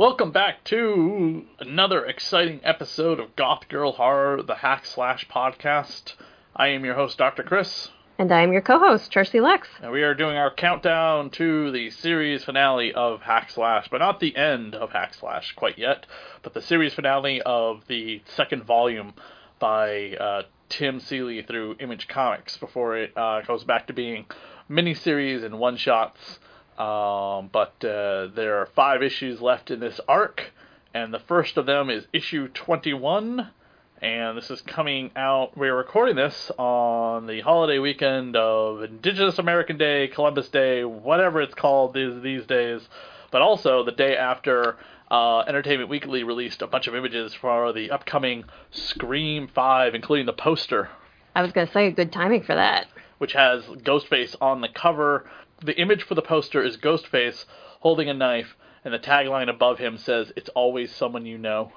Welcome back to another exciting episode of Goth Girl Horror, the Hack Slash podcast. I am your host, Dr. Chris. And I am your co-host, Chelsea Lex. And we are doing our countdown to the series finale of Hack Slash, but not the end of Hack Slash quite yet, but the series finale of the second volume by Tim Seeley through Image Comics before it goes back to being miniseries and one-shots. But there are 5 issues left in this arc, and the first of them is issue 21, and this is coming out, we're recording this on the holiday weekend of Indigenous American Day, Columbus Day, whatever it's called these days, but also the day after Entertainment Weekly released a bunch of images for the upcoming Scream 5, including the poster. I was going to say, good timing for that. Which has Ghostface on the cover. The image for the poster is Ghostface holding a knife, and the tagline above him says, "It's always someone you know."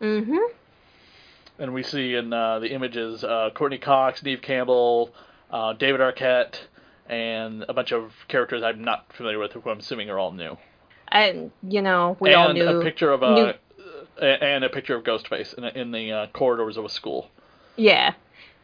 Mm-hmm. And we see in the images Courtney Cox, Neve Campbell, David Arquette, and a bunch of characters I'm not familiar with, who I'm assuming are all new. And we all knew. A picture of Ghostface in the corridors of a school. Yeah,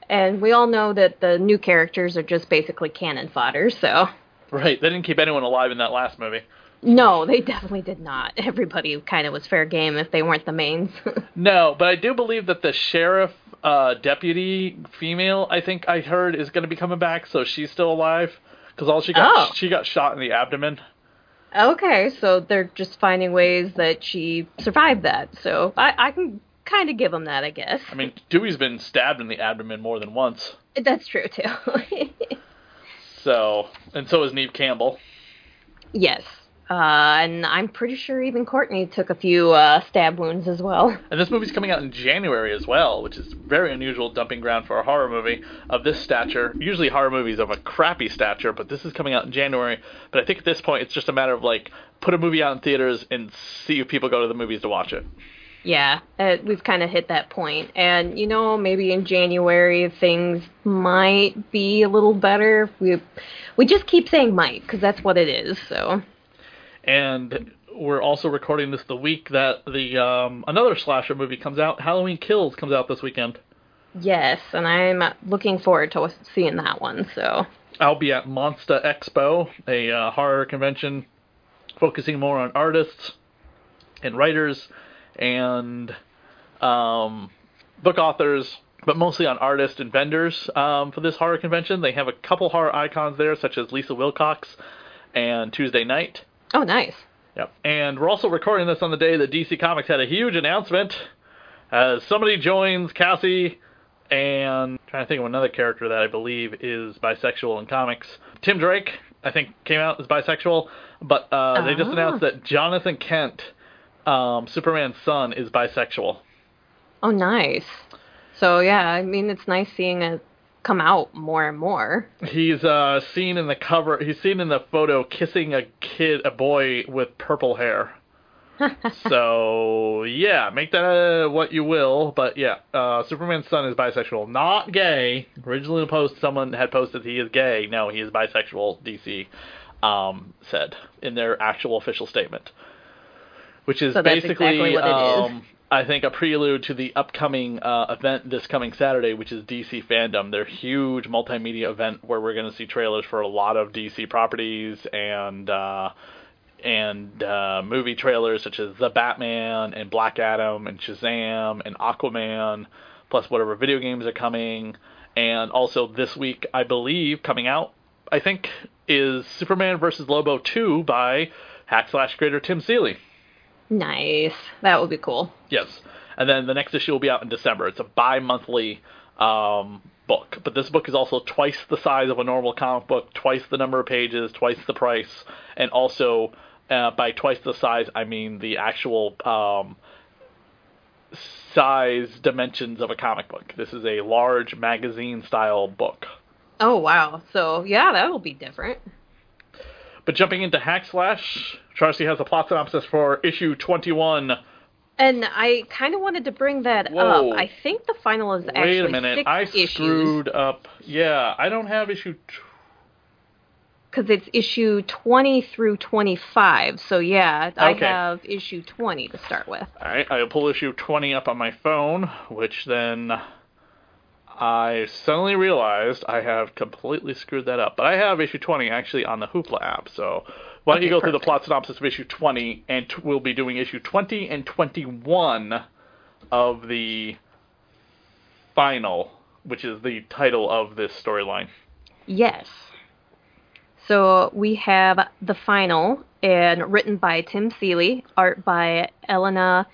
and we all know that the new characters are just basically cannon fodder, so. Right, they didn't keep anyone alive in that last movie. No, they definitely did not. Everybody kind of was fair game if they weren't the mains. No, but I do believe that the sheriff deputy female, I think I heard, is going to be coming back, so she's still alive. Because all she got, she got shot in the abdomen. Okay, so they're just finding ways that she survived that. So I can kind of give them that, I guess. I mean, Dewey's been stabbed in the abdomen more than once. That's true, too. So, and so is Neve Campbell. Yes. And I'm pretty sure even Courtney took a few stab wounds as well. And this movie's coming out in January as well, which is very unusual dumping ground for a horror movie of this stature. Usually horror movies of a crappy stature, but this is coming out in January. But I think at this point it's just a matter of, like, put a movie out in theaters and see if people go to the movies to watch it. Yeah, we've kind of hit that point. And, maybe in January things might be a little better. We just keep saying might, because that's what it is, so. And we're also recording this the week that the another slasher movie comes out. Halloween Kills comes out this weekend. Yes, and I'm looking forward to seeing that one, so. I'll be at Monster Expo, a horror convention focusing more on artists and writers and book authors, but mostly on artists and vendors for this horror convention. They have a couple horror icons there, such as Lisa Wilcox and Tuesday Knight. Oh, nice. Yep. And we're also recording this on the day that DC Comics had a huge announcement. Somebody joins Cassie, and I'm trying to think of another character that I believe is bisexual in comics. Tim Drake, I think, came out as bisexual, but they just announced that Jonathan Kent, Superman's son, is bisexual. Oh, nice. So, yeah, I mean, it's nice seeing it come out more and more. He's seen in the cover, he's seen in the photo kissing a boy with purple hair. So, yeah, make that what you will, but yeah, Superman's son is bisexual, not gay. Originally someone had posted he is gay. No, he is bisexual, DC said in their actual official statement. Which is so basically, exactly what it is. I think, a prelude to the upcoming event this coming Saturday, which is DC Fandom, their huge multimedia event where we're going to see trailers for a lot of DC properties and movie trailers such as The Batman and Black Adam and Shazam and Aquaman, plus whatever video games are coming. And also this week, I believe, coming out, I think, is Superman vs. Lobo 2 by Hack Slash creator Tim Seeley. Nice. That would be cool. Yes. And then the next issue will be out in December. It's a bi-monthly book. But this book is also twice the size of a normal comic book, twice the number of pages, twice the price, and also by twice the size, I mean the actual size dimensions of a comic book. This is a large magazine-style book. Oh, wow. So, yeah, that will be different. But jumping into Hack Slash, Charcy has a plot synopsis for issue 21. And I kind of wanted to bring that up. I think the final is actually 6 issues. Wait a minute, I screwed up. Yeah, I don't have issue because it's issue 20 through 25. So, yeah, okay. I have issue 20 to start with. All right, I'll pull issue 20 up on my phone, which then I suddenly realized I have completely screwed that up. But I have issue 20 actually on the Hoopla app, so why don't you go through the plot synopsis of issue 20, and we'll be doing issue 20 and 21 of the final, which is the title of this storyline. Yes. So we have the final, and written by Tim Seeley, art by Elena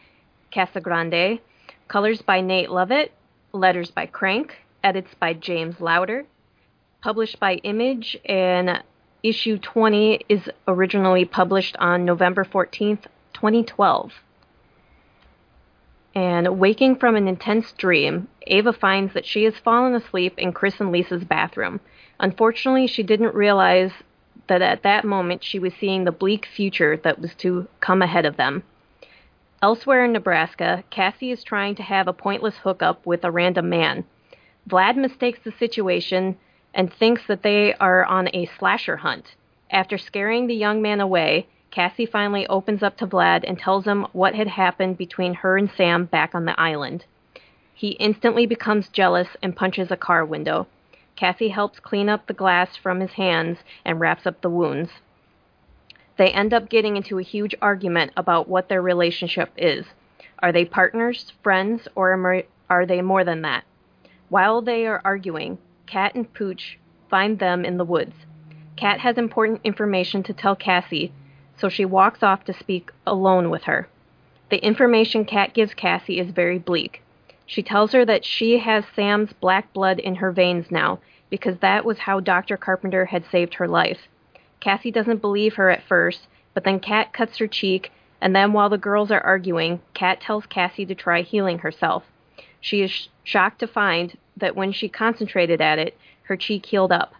Casagrande, colors by Nate Lovett, letters by Crank, edits by James Louder, published by Image, and issue 20 is originally published on November 14th, 2012. And waking from an intense dream, Ava finds that she has fallen asleep in Chris and Lisa's bathroom. Unfortunately, she didn't realize that at that moment she was seeing the bleak future that was to come ahead of them. Elsewhere in Nebraska, Cassie is trying to have a pointless hookup with a random man. Vlad mistakes the situation and thinks that they are on a slasher hunt. After scaring the young man away, Cassie finally opens up to Vlad and tells him what had happened between her and Sam back on the island. He instantly becomes jealous and punches a car window. Cassie helps clean up the glass from his hands and wraps up the wounds. They end up getting into a huge argument about what their relationship is. Are they partners, friends, or are they more than that? While they are arguing, Cat and Pooch find them in the woods. Cat has important information to tell Cassie, so she walks off to speak alone with her. The information Cat gives Cassie is very bleak. She tells her that she has Sam's black blood in her veins now, because that was how Dr. Carpenter had saved her life. Cassie doesn't believe her at first, but then Cat cuts her cheek, and then while the girls are arguing, Cat tells Cassie to try healing herself. She is shocked to find that when she concentrated at it, her cheek healed up.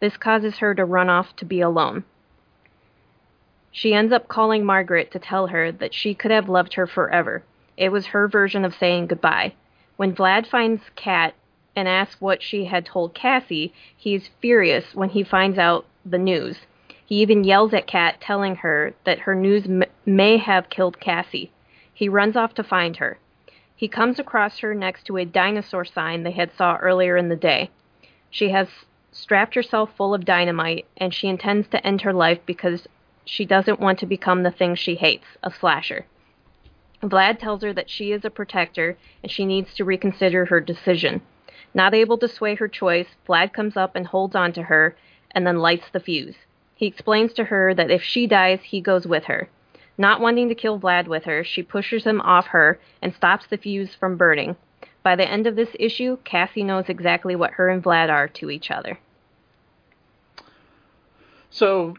This causes her to run off to be alone. She ends up calling Margaret to tell her that she could have loved her forever. It was her version of saying goodbye. When Vlad finds Cat and asks what she had told Cassie, he is furious when he finds out the news. He even yells at Cat, telling her that her news may have killed Cassie. He runs off to find her. He comes across her next to a dinosaur sign they had saw earlier in the day. She has strapped herself full of dynamite, and she intends to end her life because she doesn't want to become the thing she hates, a slasher. Vlad tells her that she is a protector and she needs to reconsider her decision. Not able to sway her choice, Vlad comes up and holds on to her and then lights the fuse. He explains to her that if she dies, he goes with her. Not wanting to kill Vlad with her, she pushes him off her and stops the fuse from burning. By the end of this issue, Cassie knows exactly what her and Vlad are to each other. So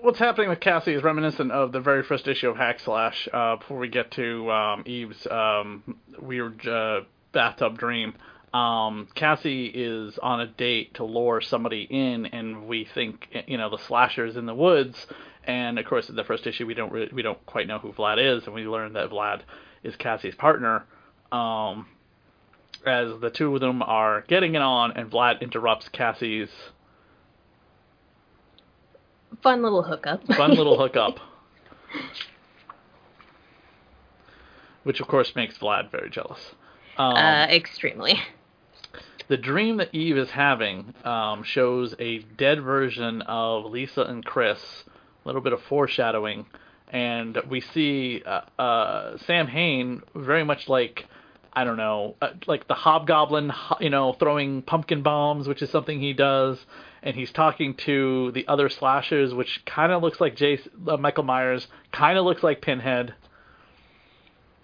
what's happening with Cassie is reminiscent of the very first issue of Hack Slash, before we get to Eve's weird bathtub dream. Cassie is on a date to lure somebody in, and we think, you know, the slasher's in the woods. And of course, in the first issue, we don't quite know who Vlad is, and we learn that Vlad is Cassie's partner. As the two of them are getting it on, and Vlad interrupts Cassie's Fun little hookup. Which, of course, makes Vlad very jealous. Extremely. The dream that Eve is having shows a dead version of Lisa and Chris. A little bit of foreshadowing. And we see Sam Hain very much like, I don't know, like the hobgoblin, you know, throwing pumpkin bombs, which is something he does. And he's talking to the other slashers, which kind of looks like Michael Myers, kind of looks like Pinhead.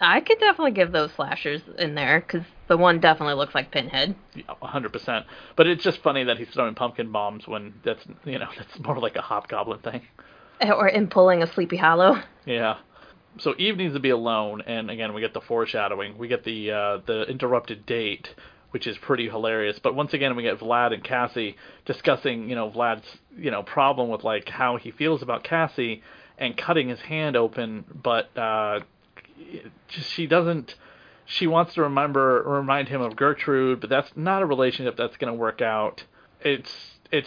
I could definitely give those slashers in there, because the one definitely looks like Pinhead. Yeah, 100%. But it's just funny that he's throwing pumpkin bombs when that's, you know, that's more like a hobgoblin thing. Or in pulling a Sleepy Hollow. Yeah. So Eve needs to be alone, and again, we get the foreshadowing. We get the interrupted date, which is pretty hilarious. But once again, we get Vlad and Cassie discussing, you know, Vlad's, you know, problem with, like, how he feels about Cassie and cutting his hand open. But she wants to remind him of Gertrude, but that's not a relationship that's going to work out. It's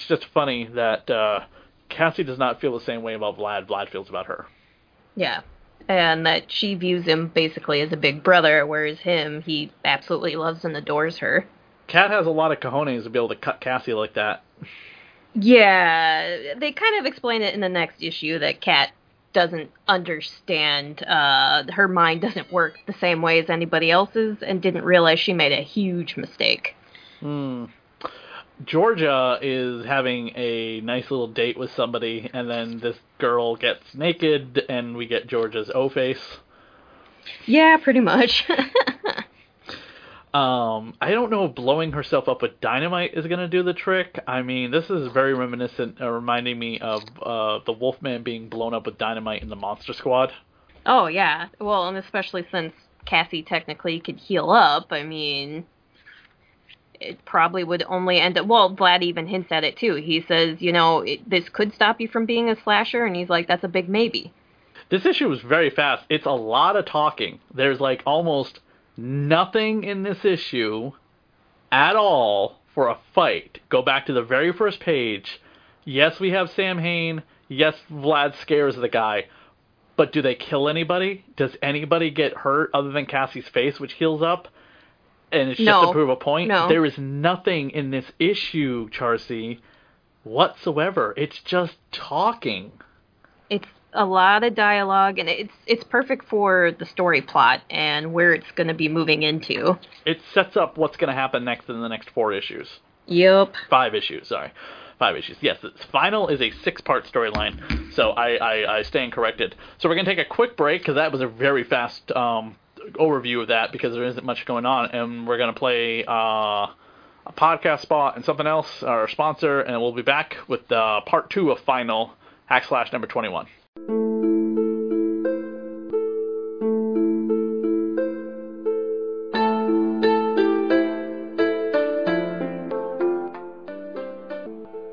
just funny that Cassie does not feel the same way about Vlad. Vlad feels about her. Yeah. And that she views him basically as a big brother, whereas him, he absolutely loves and adores her. Cat has a lot of cojones to be able to cut Cassie like that. Yeah, they kind of explain it in the next issue that Cat doesn't understand, her mind doesn't work the same way as anybody else's, and didn't realize she made a huge mistake. Hmm. Georgia is having a nice little date with somebody, and then this girl gets naked, and we get Georgia's O-face. Yeah, pretty much. I don't know if blowing herself up with dynamite is going to do the trick. I mean, this is very reminiscent, reminding me of the Wolfman being blown up with dynamite in the Monster Squad. Oh, yeah. Well, and especially since Cassie technically could heal up, I mean... It probably would only end up... Well, Vlad even hints at it, too. He says, you know, this could stop you from being a slasher, and he's like, that's a big maybe. This issue was very fast. It's a lot of talking. There's, like, almost nothing in this issue at all for a fight. Go back to the very first page. Yes, we have Sam Hain. Yes, Vlad scares the guy. But do they kill anybody? Does anybody get hurt other than Cassie's face, which heals up? And it's just to prove a point. No. There is nothing in this issue, Charcy, whatsoever. It's just talking. It's a lot of dialogue, and it's perfect for the story plot and where it's going to be moving into. It sets up what's going to happen next in the next 4 issues. Yep. 5 issues, sorry. 5 issues. Yes, the final is a 6-part storyline, so I stand corrected. So we're going to take a quick break, because that was a very fast... overview of that, because there isn't much going on, and we're going to play a podcast spot and something else, our sponsor, and we'll be back with part 2 of Final Hack Slash number 21.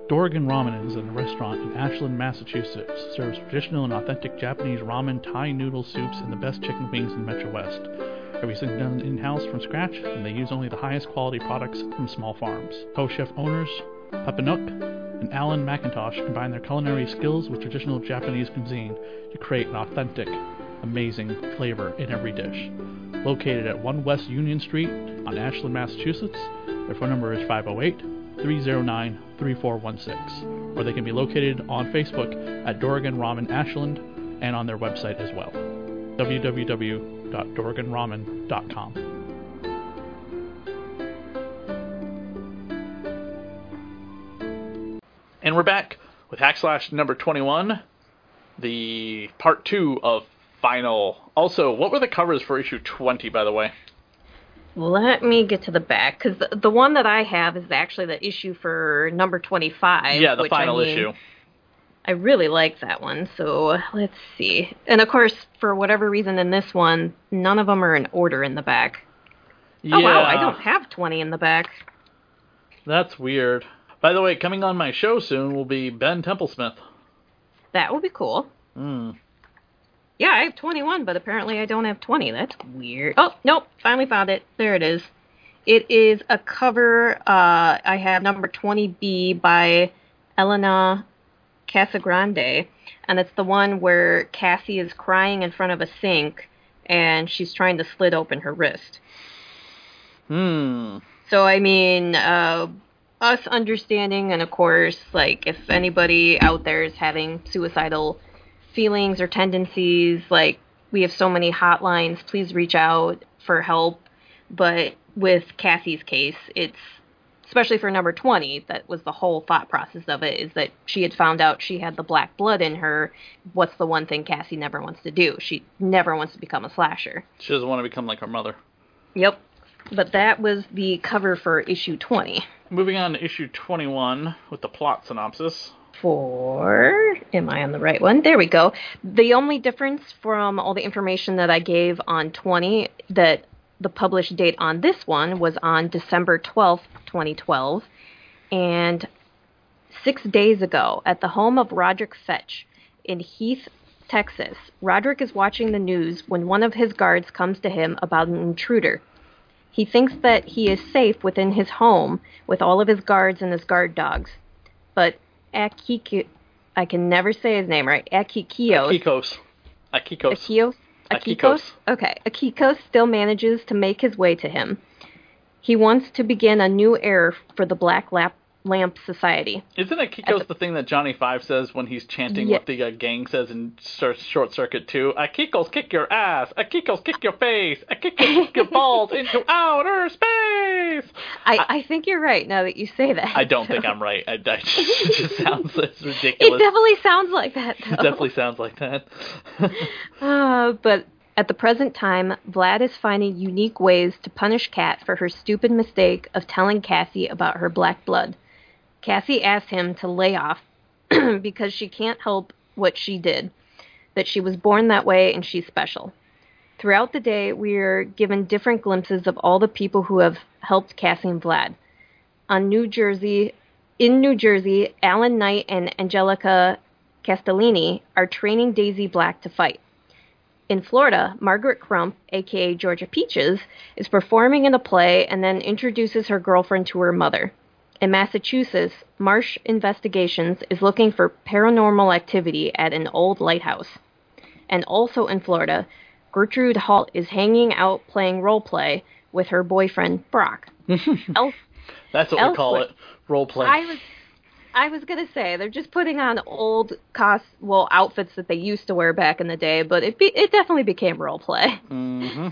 Dorgan Ramen is a restaurant in Ashland, Massachusetts. Serves traditional and authentic Japanese ramen, Thai noodle soups, and the best chicken wings in Metro West. Everything done in-house from scratch, and they use only the highest quality products from small farms. Co-chef owners Papanuk and Alan McIntosh combine their culinary skills with traditional Japanese cuisine to create an authentic, amazing flavor in every dish. Located at 1 West Union Street on Ashland, Massachusetts, their phone number is 508-309-3416, or they can be located on Facebook at Dorgan Ramen Ashland and on their website as well, www.dorganramen.com. And we're back with Hack Slash number 21, the part 2 of Final. Also, what were the covers for issue 20, by the way? Let me get to the back, because the one that I have is actually the issue for number 25. Yeah, the final issue. I really like that one, so let's see. And, of course, for whatever reason in this one, none of them are in order in the back. Yeah. Oh, wow, I don't have 20 in the back. That's weird. By the way, coming on my show soon will be Ben Templesmith. That will be cool. Hmm. Yeah, I have 21, but apparently I don't have 20. That's weird. Oh, nope, finally found it. There it is. It is a cover. I have number 20B by Elena Casagrande, and it's the one where Cassie is crying in front of a sink, and she's trying to slit open her wrist. Hmm. So, I mean, us understanding, and of course, like, if anybody out there is having suicidal feelings or tendencies, like, we have so many hotlines, please reach out for help. But with Cassie's case, it's especially for number 20, that was the whole thought process of it, is that she had found out she had the black blood in her. What's the one thing Cassie never wants to do? She never wants to become a slasher. She doesn't want to become like her mother. Yep. But that was the cover for issue 20. Moving on to issue 21 with the plot synopsis. Am I on the right one? There we go. The only difference from all the information that I gave on 20, that the published date on this one was on December 12th, 2012. And 6 days ago, at the home of Roderick Fetch in Heath, Texas, Roderick is watching the news when one of his guards comes to him about an intruder. He thinks that he is safe within his home with all of his guards and his guard dogs. But Akikos I can never say his name right. Akikos. Okay. Akikos still manages to make his way to him. He wants to begin a new era for the Black Lamp Society. Isn't Akikos the thing that Johnny Five says when he's chanting what the gang says in Short Circuit 2? Akikos, kick your ass! Akikos, kick your face! Akikos, kick your balls into outer space! I think you're right now that you say that. I don't think I'm right. It just sounds ridiculous. It definitely sounds like that, though. It definitely sounds like that. But... At the present time, Vlad is finding unique ways to punish Cat for her stupid mistake of telling Cassie about her black blood. Cassie asks him to lay off because she can't help what she did, that she was born that way and she's special. Throughout the day, we are given different glimpses of all the people who have helped Cassie and Vlad. In New Jersey, Alan Knight and Angelica Castellini are training Daisy Black to fight. In Florida, Margaret Crump, a.k.a. Georgia Peaches, is performing in a play and then introduces her girlfriend to her mother. In Massachusetts, Marsh Investigations is looking for paranormal activity at an old lighthouse. And also in Florida, Gertrude Hall is hanging out playing role play with her boyfriend, Brock. That's what we call it, role play. I was going to say, they're just putting on old outfits that they used to wear back in the day, but it definitely became role play. Mm-hmm.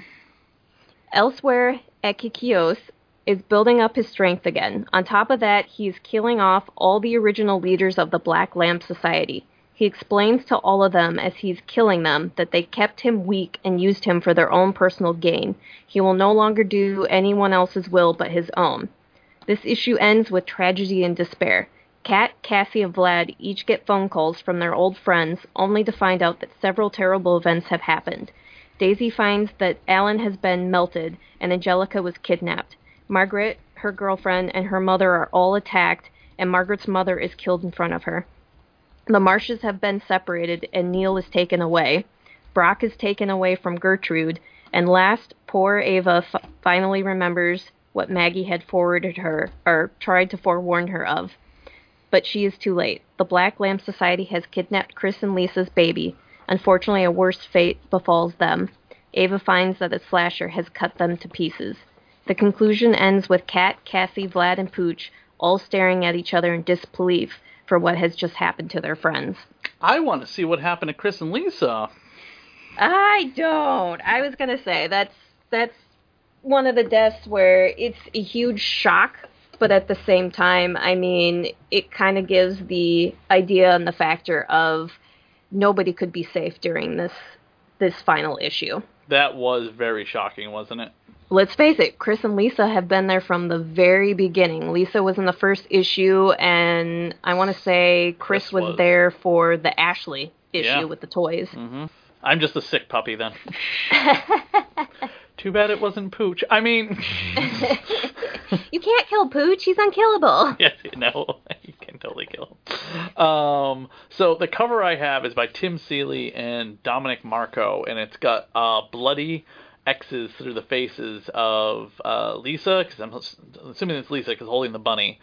Elsewhere, Akikos is building up his strength again. On top of that, he's killing off all the original leaders of the Black Lamp Society. He explains to all of them as he's killing them that they kept him weak and used him for their own personal gain. He will no longer do anyone else's will but his own. This issue ends with tragedy and despair. Cat, Cassie, and Vlad each get phone calls from their old friends, only to find out that several terrible events have happened. Daisy finds that Alan has been melted, and Angelica was kidnapped. Margaret, her girlfriend, and her mother are all attacked, and Margaret's mother is killed in front of her. The Marshes have been separated, and Neil is taken away. Brock is taken away from Gertrude, and last, poor Ava finally remembers what Maggie had forwarded her, or tried to forewarn her of. But she is too late. The Black Lamp Society has kidnapped Chris and Lisa's baby. Unfortunately, a worse fate befalls them. Ava finds that a slasher has cut them to pieces. The conclusion ends with Cat, Cassie, Vlad, and Pooch all staring at each other in disbelief for what has just happened to their friends. I want to see what happened to Chris and Lisa. I don't. I was going to say, that's one of the deaths where it's a huge shock. But at the same time, I mean, it kind of gives the idea and the factor of nobody could be safe during this final issue. That was very shocking, wasn't it? Let's face it, Chris and Lisa have been there from the very beginning. Lisa was in the first issue, and I want to say Chris was there for the Ashley issue with the toys. Mm-hmm. I'm just a sick puppy then. Too bad it wasn't Pooch. I mean... You can't kill Pooch. He's unkillable. Yes, no, you can totally kill him. So the cover I have is by Tim Seeley and Dominic Marco, and it's got bloody X's through the faces of Lisa, because I'm assuming it's Lisa because holding the bunny,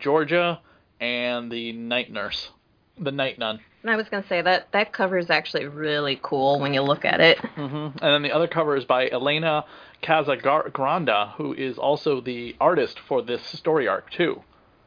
Georgia, and the night nurse, the night nun. And I was going to say that cover is actually really cool when you look at it. Mm-hmm. And then the other cover is by Elena Casagrande, who is also the artist for this story arc, too.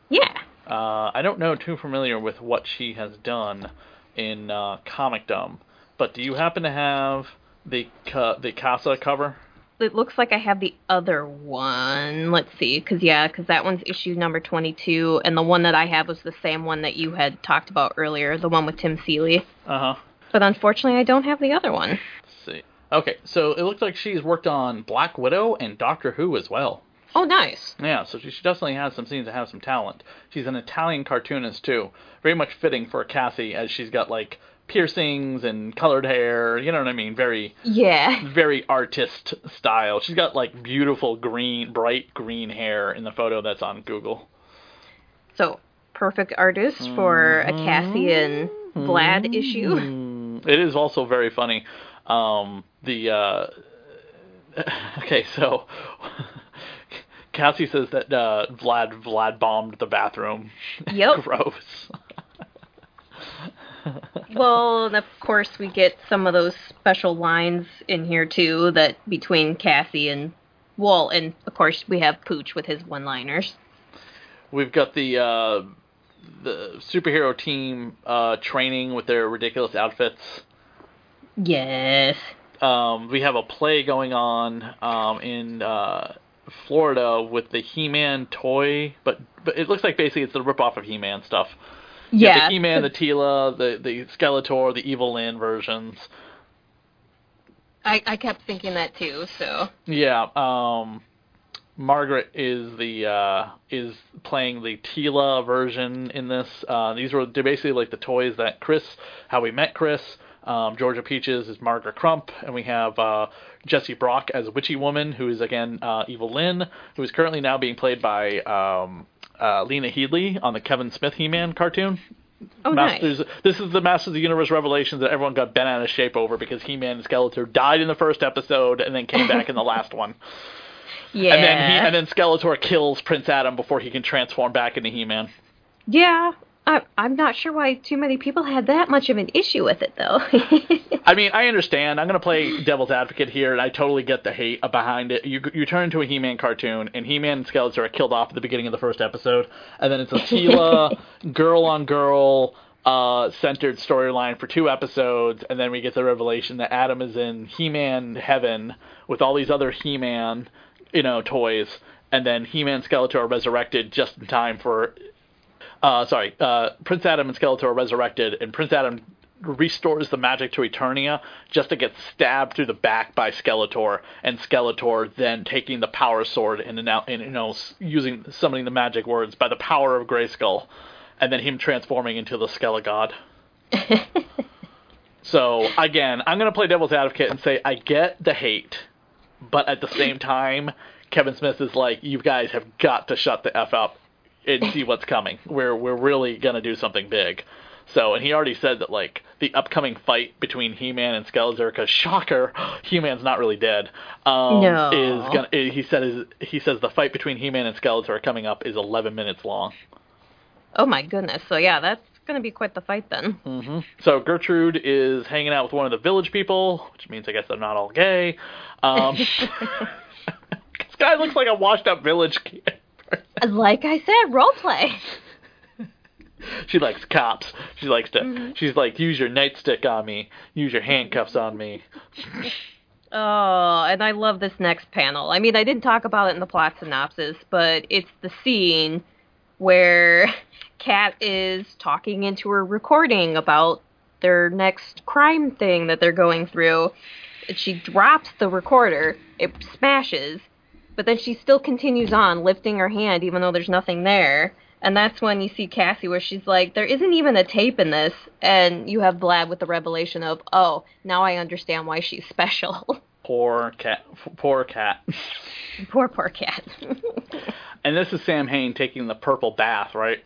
Yeah. I don't know too familiar with what she has done in Comicdom, but do you happen to have the Casa cover? It looks like I have the other one. Let's see, because that one's issue number 22, and the one that I have was the same one that you had talked about earlier, the one with Tim Seeley. Uh-huh. But unfortunately, I don't have the other one. Let's see. Okay, so it looks like she's worked on Black Widow and Doctor Who as well. Oh, nice. Yeah, so she definitely has some scenes that have some talent. She's an Italian cartoonist, too. Very much fitting for Cassie, as she's got, like, piercings and colored hair, you know what I mean? Very artist style. She's got like beautiful bright green hair in the photo that's on Google. So perfect artist for a Cassie and Vlad issue. It is also very funny. Okay, so Cassie says that Vlad bombed the bathroom. Yep. Gross. Well, and of course we get some of those special lines in here too, that between Cassie and Walt, and of course we have Pooch with his one-liners. We've got the superhero team training with their ridiculous outfits. Yes. We have a play going on in Florida with the He-Man toy, but it looks like basically it's a rip-off of He-Man stuff. Yeah. The He-Man, the Tila, the Skeletor, the Evil Lyn versions. I kept thinking that too, so. Yeah, Margaret is is playing the Tila version in this. These were basically like the toys that how we met Chris. Georgia Peaches is Margaret Crump, and we have Jesse Brock as Witchy Woman, who is again Evil Lyn, who is currently now being played by Lena Headey on the Kevin Smith He-Man cartoon. Oh, nice. This is the Masters of the Universe revelations that everyone got bent out of shape over, because He-Man and Skeletor died in the first episode and then came back in the last one. Yeah. And then Skeletor kills Prince Adam before he can transform back into He-Man. Yeah. I'm not sure why too many people had that much of an issue with it, though. I mean, I understand. I'm going to play devil's advocate here, and I totally get the hate behind it. You turn into a He-Man cartoon, and He-Man and Skeletor are killed off at the beginning of the first episode, and then it's a Tila girl-on-girl centered storyline for 2 episodes, and then we get the revelation that Adam is in He-Man heaven with all these other He-Man, toys, and then He-Man and Skeletor are resurrected just in time for... Prince Adam and Skeletor are resurrected, and Prince Adam restores the magic to Eternia just to get stabbed through the back by Skeletor, and Skeletor then taking the power sword and using summoning the magic words by the power of Grayskull, and then him transforming into the Skelegod. So, again, I'm going to play devil's advocate and say I get the hate, but at the same time, Kevin Smith is like, you guys have got to shut the F up and see what's coming. We're really gonna do something big. So, and he already said that, like, the upcoming fight between He-Man and Skeletor, because shocker, He-Man's not really dead. He says the fight between He-Man and Skeletor coming up is 11 minutes long. Oh my goodness! So yeah, that's gonna be quite the fight then. Mm-hmm. So Gertrude is hanging out with one of the village people, which means I guess they're not all gay. This guy looks like a washed-up village kid. Like I said, roleplay. She likes cops. She likes to. Mm-hmm. She's like, use your nightstick on me. Use your handcuffs on me. Oh, and I love this next panel. I mean, I didn't talk about it in the plot synopsis, but it's the scene where Cat is talking into her recording about their next crime thing that they're going through. She drops the recorder. It smashes. But then she still continues on, lifting her hand, even though there's nothing there. And that's when you see Cassie, where she's like, there isn't even a tape in this. And you have Vlad with the revelation of, oh, now I understand why she's special. Poor Cat. Poor Cat. Poor Cat. And this is Sam Hain taking the purple bath, right?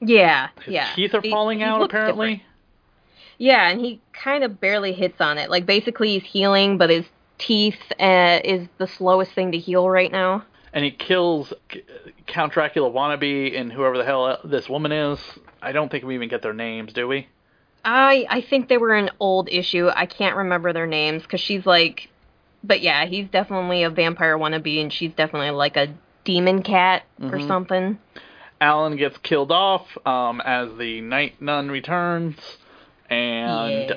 Yeah, His teeth are falling out, apparently. Different. Yeah, and he kind of barely hits on it. Like, basically he's healing, but his teeth is the slowest thing to heal right now. And he kills Count Dracula wannabe and whoever the hell this woman is. I don't think we even get their names, do we? I think they were an old issue. I can't remember their names, because she's like... But yeah, he's definitely a vampire wannabe, and she's definitely like a demon cat or something. Alan gets killed off as the Night Nun returns. And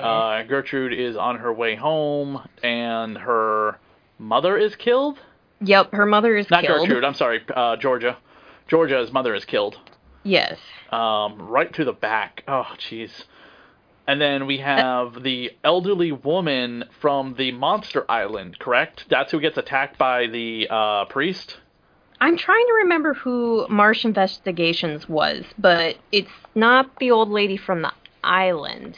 Gertrude is on her way home, and her mother is killed? Yep, her mother is killed. Not Gertrude, I'm sorry, Georgia. Georgia's mother is killed. Yes. Right through the back. Oh, jeez. And then we have the elderly woman from the Monster Island, correct? That's who gets attacked by the priest? I'm trying to remember who Marsh Investigations was, but it's not the old lady from the island,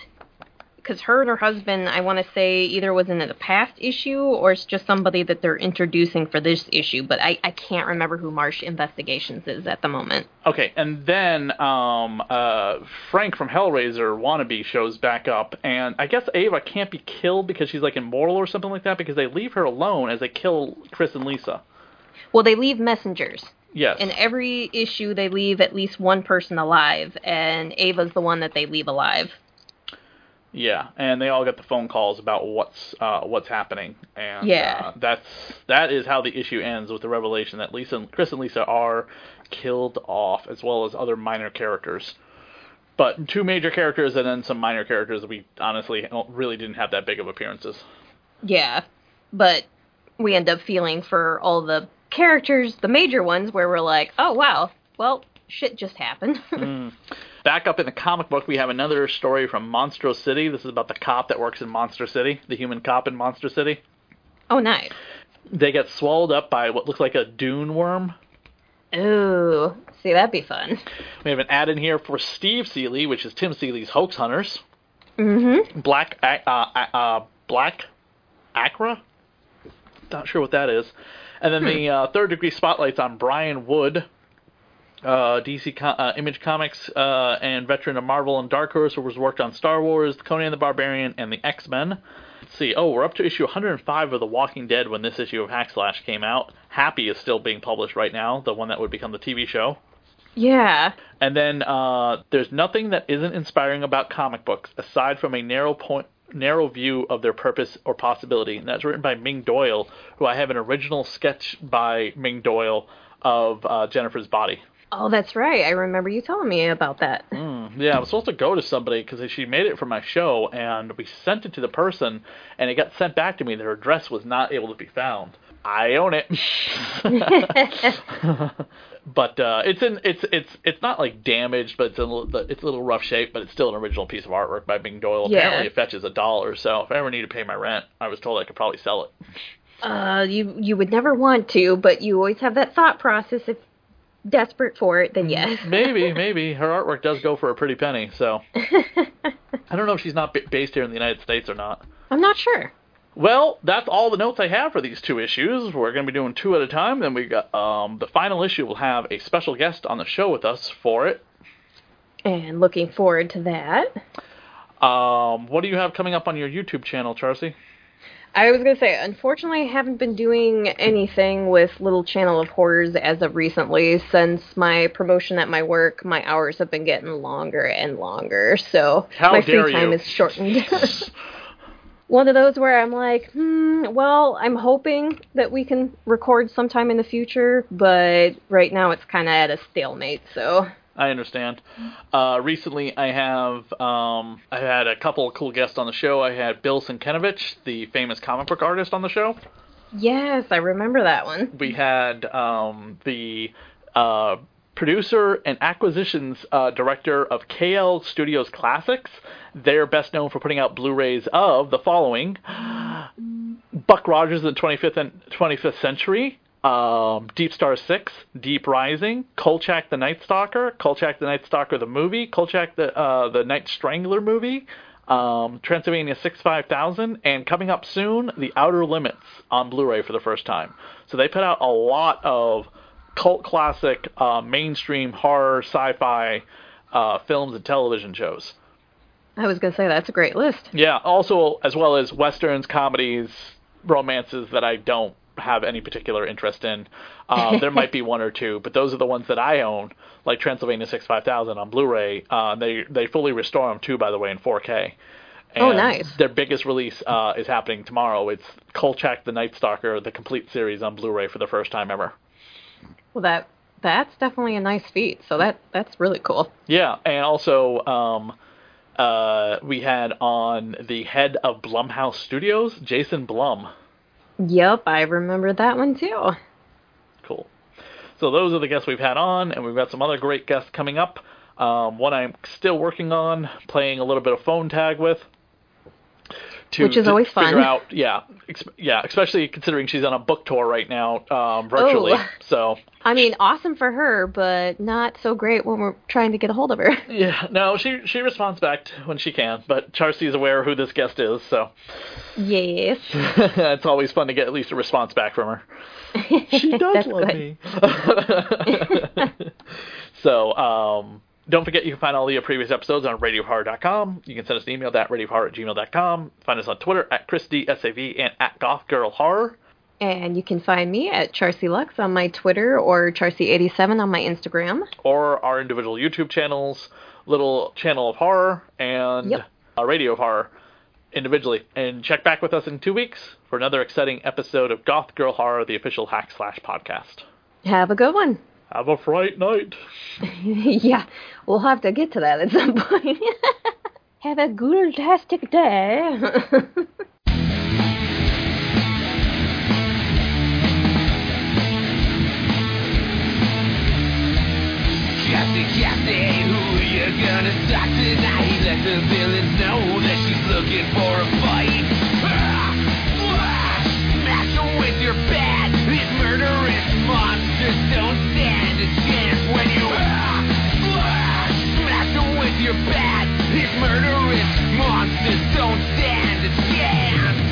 because her and her husband, I want to say, either was in the past issue, or it's just somebody that they're introducing for this issue, but I can't remember who Marsh Investigations is at the moment. Okay, and then Frank from Hellraiser wannabe shows back up, and I guess Ava can't be killed because she's like immortal or something like that, because they leave her alone as they kill Chris and Lisa. Well, they leave messengers. Yes. In every issue, they leave at least one person alive, and Ava's the one that they leave alive. Yeah, and they all get the phone calls about what's happening, and that is how the issue ends, with the revelation that Chris and Lisa are killed off, as well as other minor characters. But two major characters and then some minor characters that we honestly really didn't have that big of appearances. Yeah, but we end up feeling for all the characters, the major ones, where we're like, oh wow, well, shit just happened. Back up in the comic book, we have another story from Monstro City. This is about the cop that works in Monster City, the human cop in Monster City. Oh, nice. They get swallowed up by what looks like a dune worm. Ooh, see, that'd be fun. We have an ad in here for Steve Seeley, which is Tim Seeley's Hoax Hunters. Mm-hmm. Black Acra? Not sure what that is. And then the Third Degree Spotlight's on Brian Wood. DC Image Comics, and veteran of Marvel and Dark Horse, who has worked on Star Wars, Conan the Barbarian, and the X-Men. Let's see. Oh, we're up to issue 105 of The Walking Dead when this issue of Hack Slash came out. Happy is still being published right now, the one that would become the TV show. Yeah. And then there's nothing that isn't inspiring about comic books, aside from a narrow view of their purpose or possibility. And that's written by Ming Doyle, who I have an original sketch by Ming Doyle of Jennifer's Body. Oh, that's right. I remember you telling me about that. Yeah, I was supposed to go to somebody because she made it for my show, and we sent it to the person, and it got sent back to me. Their address was not able to be found. I own it. But it's not like damaged, but it's a little rough shape, but it's still an original piece of artwork by Ming Doyle. Yeah. Apparently, it fetches $1, so if I ever need to pay my rent, I was told I could probably sell it. You would never want to, but you always have that thought process if desperate for it, then yes. maybe her artwork does go for a pretty penny, so I don't know if she's not based here in the United States or not. I'm not sure. Well, that's all the notes I have for these two issues. We're going to be doing two at a time, then we got the final issue will have a special guest on the show with us for it, and looking forward to that. What do you have coming up on your YouTube channel, Charcy? I was going to say, unfortunately, I haven't been doing anything with Little Channel of Horrors as of recently. Since my promotion at my work, my hours have been getting longer and longer, so my free time is shortened. One of those where I'm like, well, I'm hoping that we can record sometime in the future, but right now it's kind of at a stalemate, so... I understand. Recently, I have I had a couple of cool guests on the show. I had Bill Sienkiewicz, the famous comic book artist, on the show. Yes, I remember that one. We had the producer and acquisitions director of KL Studios Classics. They're best known for putting out Blu-rays of the following: Buck Rogers in the 25th Century. Deep Star 6, Deep Rising, Kolchak the Night Stalker, Kolchak the Night Stalker the movie, Kolchak the Night Strangler movie, Transylvania 65000, and coming up soon, The Outer Limits on Blu-ray for the first time. So they put out a lot of cult classic, mainstream horror, sci-fi films and television shows. I was going to say, that's a great list. Yeah, also, as well as westerns, comedies, romances that I don't have any particular interest in. There might be one or two, but those are the ones that I own, like Transylvania 65000 on Blu-ray. They fully restore them too, by the way, in 4K. And oh, nice. Their biggest release is happening tomorrow. It's Kolchak the Night Stalker, the complete series on Blu-ray for the first time ever. Well, that's definitely a nice feat, so that's really cool. Yeah, and also we had on the head of Blumhouse Studios, Jason Blum. Yep, I remember that one too. Cool. So those are the guests we've had on, and we've got some other great guests coming up. One I'm still working on, playing a little bit of phone tag with. Which is always fun. Figure out, yeah, especially considering she's on a book tour right now, virtually. Oh. So I mean, awesome for her, but not so great when we're trying to get a hold of her. Yeah, no, she responds back when she can, but Charcy's aware who this guest is, so yes, it's always fun to get at least a response back from her. She does love me. So, don't forget, you can find all the previous episodes on RadioHorror.com. You can send us an email at RadioHorror@gmail.com. Find us on Twitter at ChrisDSAV and at Goth Girl Horror. And you can find me at Charcy Lux on my Twitter or Charcy87 on my Instagram. Or our individual YouTube channels, Little Channel of Horror and Radio Horror individually. And check back with us in 2 weeks for another exciting episode of Goth Girl Horror, the official Hack Slash podcast. Have a good one. Have a fright night. Yeah, we'll have to get to that at some point. Have a good-tastic day. Kathy, who you gonna stalk tonight? Let the villains know that she's looking for a fight. Smash them with your bat. These murderous monsters don't stand a chance when you smash them with your bat. These murderous monsters don't stand a chance.